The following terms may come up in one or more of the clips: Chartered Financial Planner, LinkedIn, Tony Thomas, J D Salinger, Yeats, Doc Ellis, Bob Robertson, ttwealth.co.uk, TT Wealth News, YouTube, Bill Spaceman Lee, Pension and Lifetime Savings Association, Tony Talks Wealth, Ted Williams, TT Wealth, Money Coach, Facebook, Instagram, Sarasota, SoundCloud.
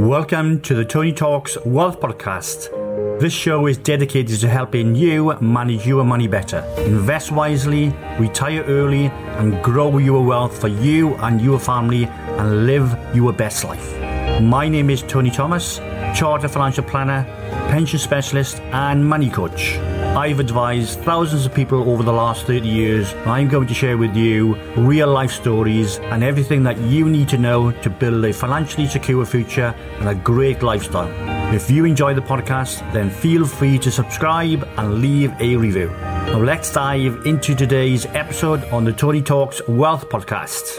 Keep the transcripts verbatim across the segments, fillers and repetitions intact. Welcome to the Tony Talks Wealth Podcast. This show is dedicated to helping you manage your money better, invest wisely, retire early, and grow your wealth for you and your family and live your best life. My name is Tony Thomas, Chartered Financial Planner, Pension Specialist, and Money Coach. I've advised thousands of people over the last thirty years. I'm going to share with you real life stories and everything that you need to know to build a financially secure future and a great lifestyle. If you enjoy the podcast, then feel free to subscribe and leave a review. Now let's dive into today's episode on the Tony Talks Wealth Podcast.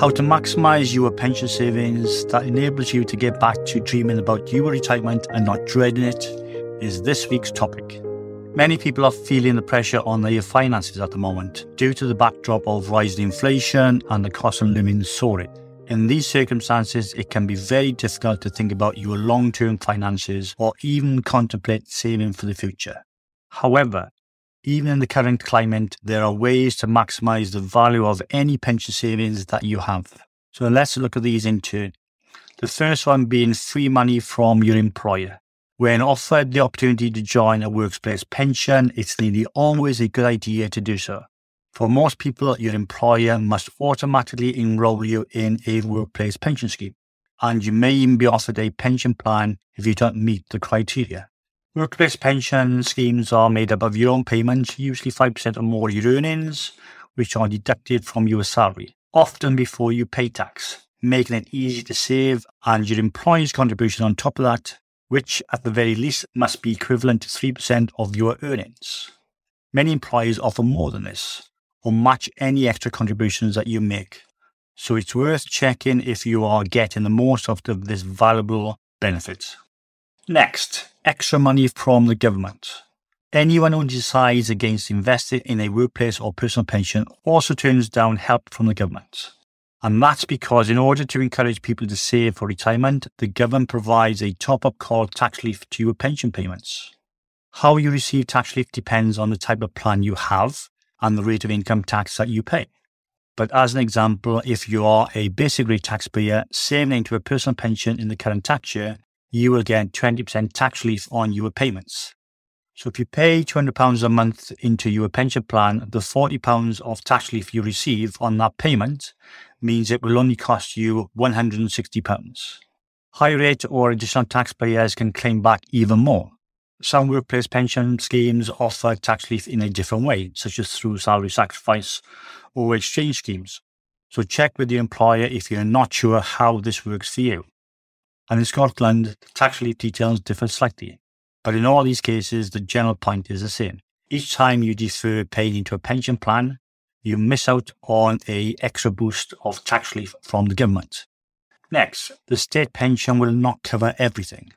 How to maximize your pension savings that enables you to get back to dreaming about your retirement and not dreading it is this week's topic. Many people are feeling the pressure on their finances at the moment due to the backdrop of rising inflation and the cost of living soaring. In these circumstances, it can be very difficult to think about your long-term finances or even contemplate saving for the future. However, even in the current climate, there are ways to maximize the value of any pension savings that you have. So let's look at these in turn. The first one being free money from your employer. When offered the opportunity to join a workplace pension, it's nearly always a good idea to do so. For most people, your employer must automatically enroll you in a workplace pension scheme, and you may even be offered a pension plan if you don't meet the criteria. Workplace pension schemes are made up of your own payments, usually five percent or more of your earnings, which are deducted from your salary, often before you pay tax, making it easy to save, and your employer's contribution on top of that, which at the very least must be equivalent to three percent of your earnings. Many employers offer more than this, or match any extra contributions that you make. So it's worth checking if you are getting the most out of this valuable benefit. Next, extra money from the government. Anyone who decides against investing in a workplace or personal pension also turns down help from the government. And that's because in order to encourage people to save for retirement, the government provides a top-up called tax relief to your pension payments. How you receive tax relief depends on the type of plan you have and the rate of income tax that you pay. But as an example, if you are a basic rate taxpayer saving into a personal pension in the current tax year, you will get twenty percent tax relief on your payments. So if you pay two hundred pounds a month into your pension plan, the forty pounds of tax relief you receive on that payment means it will only cost you one hundred sixty pounds. High rate or additional taxpayers can claim back even more. Some workplace pension schemes offer tax relief in a different way, such as through salary sacrifice or exchange schemes. So check with your employer if you're not sure how this works for you. And in Scotland, the tax relief details differ slightly. But in all these cases, the general point is the same. Each time you defer paying into a pension plan, you miss out on an extra boost of tax relief from the government. Next, the state pension will not cover everything.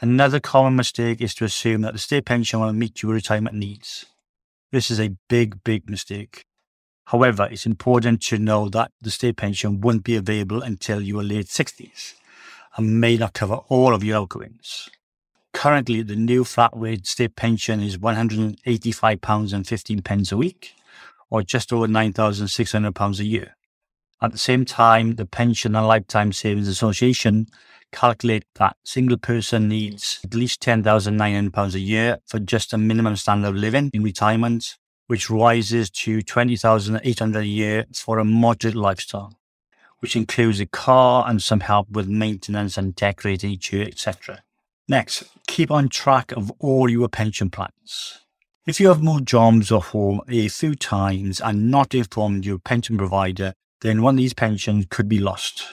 Another common mistake is to assume that the state pension will meet your retirement needs. This is a big, big mistake. However, it's important to know that the state pension won't be available until your late sixties. And may not cover all of your outgoings. Currently, the new flat rate state pension is one hundred eighty-five pounds fifteen a week, or just over nine thousand six hundred pounds a year. At the same time, the Pension and Lifetime Savings Association calculate that single person needs at least ten thousand nine hundred pounds a year for just a minimum standard of living in retirement, which rises to twenty thousand eight hundred pounds a year for a moderate lifestyle, which includes a car and some help with maintenance and decorating each year, et cetera. Next, keep on track of all your pension plans. If you have moved jobs or home a few times and not informed your pension provider, then one of these pensions could be lost.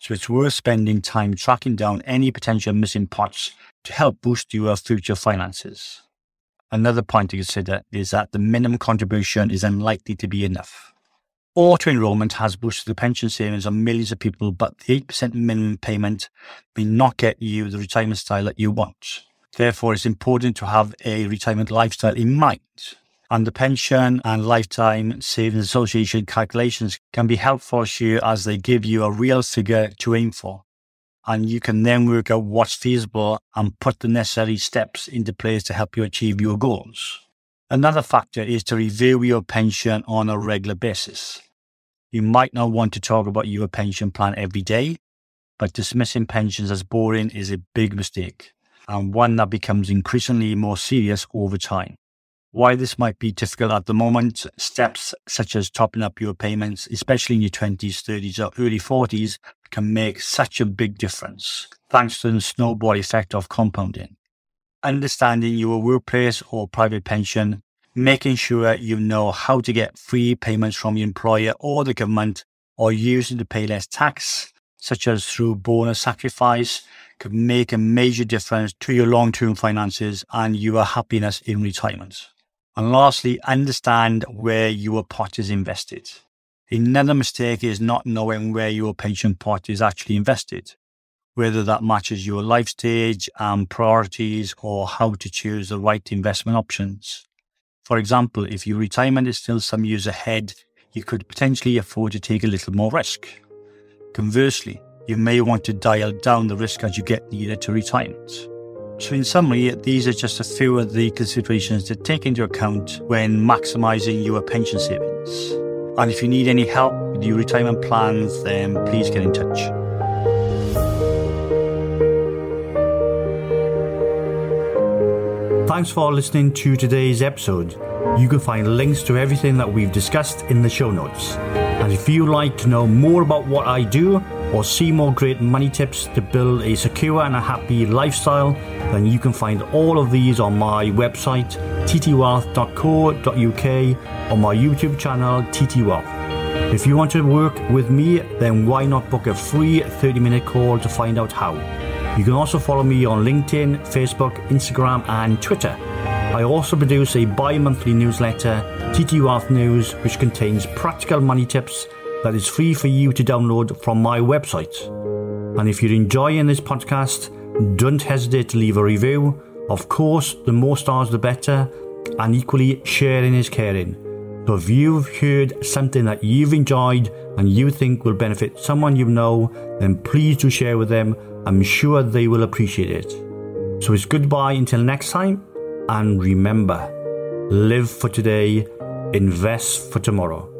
So it's worth spending time tracking down any potential missing pots to help boost your future finances. Another point to consider is that the minimum contribution is unlikely to be enough. Auto-enrollment has boosted the pension savings of millions of people, but the eight percent minimum payment may not get you the retirement style that you want. Therefore, it's important to have a retirement lifestyle in mind. And the Pension and Lifetime Savings Association calculations can be helpful to you as they give you a real figure to aim for. and you can then work out what's feasible and put the necessary steps into place to help you achieve your goals. Another factor is to review your pension on a regular basis. You might not want to talk about your pension plan every day, but dismissing pensions as boring is a big mistake, and one that becomes increasingly more serious over time. While this might be difficult at the moment, steps such as topping up your payments, especially in your twenties, thirties or early forties, can make such a big difference, thanks to the snowball effect of compounding. Understanding your workplace or private pension, making sure you know how to get free payments from your employer or the government, or using to pay less tax, such as through bonus sacrifice, could make a major difference to your long-term finances and your happiness in retirement. And lastly, understand where your pot is invested. Another mistake is not knowing where your pension pot is actually invested, whether that matches your life stage and priorities, or how to choose the right investment options. For example, if your retirement is still some years ahead, you could potentially afford to take a little more risk. Conversely, you may want to dial down the risk as you get nearer to retirement. So in summary, these are just a few of the considerations to take into account when maximizing your pension savings. And if you need any help with your retirement plans, then please get in touch. Thanks for listening to today's episode. You can find links to everything that we've discussed in the show notes. And if you'd like to know more about what I do or see more great money tips to build a secure and a happy lifestyle, then you can find all of these on my website, t t wealth dot co dot u k, or my YouTube channel, T T Wealth. If you want to work with me, then why not book a free thirty minute call to find out how? You can also follow me on LinkedIn, Facebook, Instagram and Twitter. I also produce a bi-monthly newsletter, T T Wealth News, which contains practical money tips that is free for you to download from my website. And if you're enjoying this podcast, don't hesitate to leave a review. Of course, the more stars the better, and equally, sharing is caring. So if you've heard something that you've enjoyed and you think will benefit someone you know, then please do share with them. I'm sure they will appreciate it. So it's goodbye until next time. And remember, live for today, invest for tomorrow.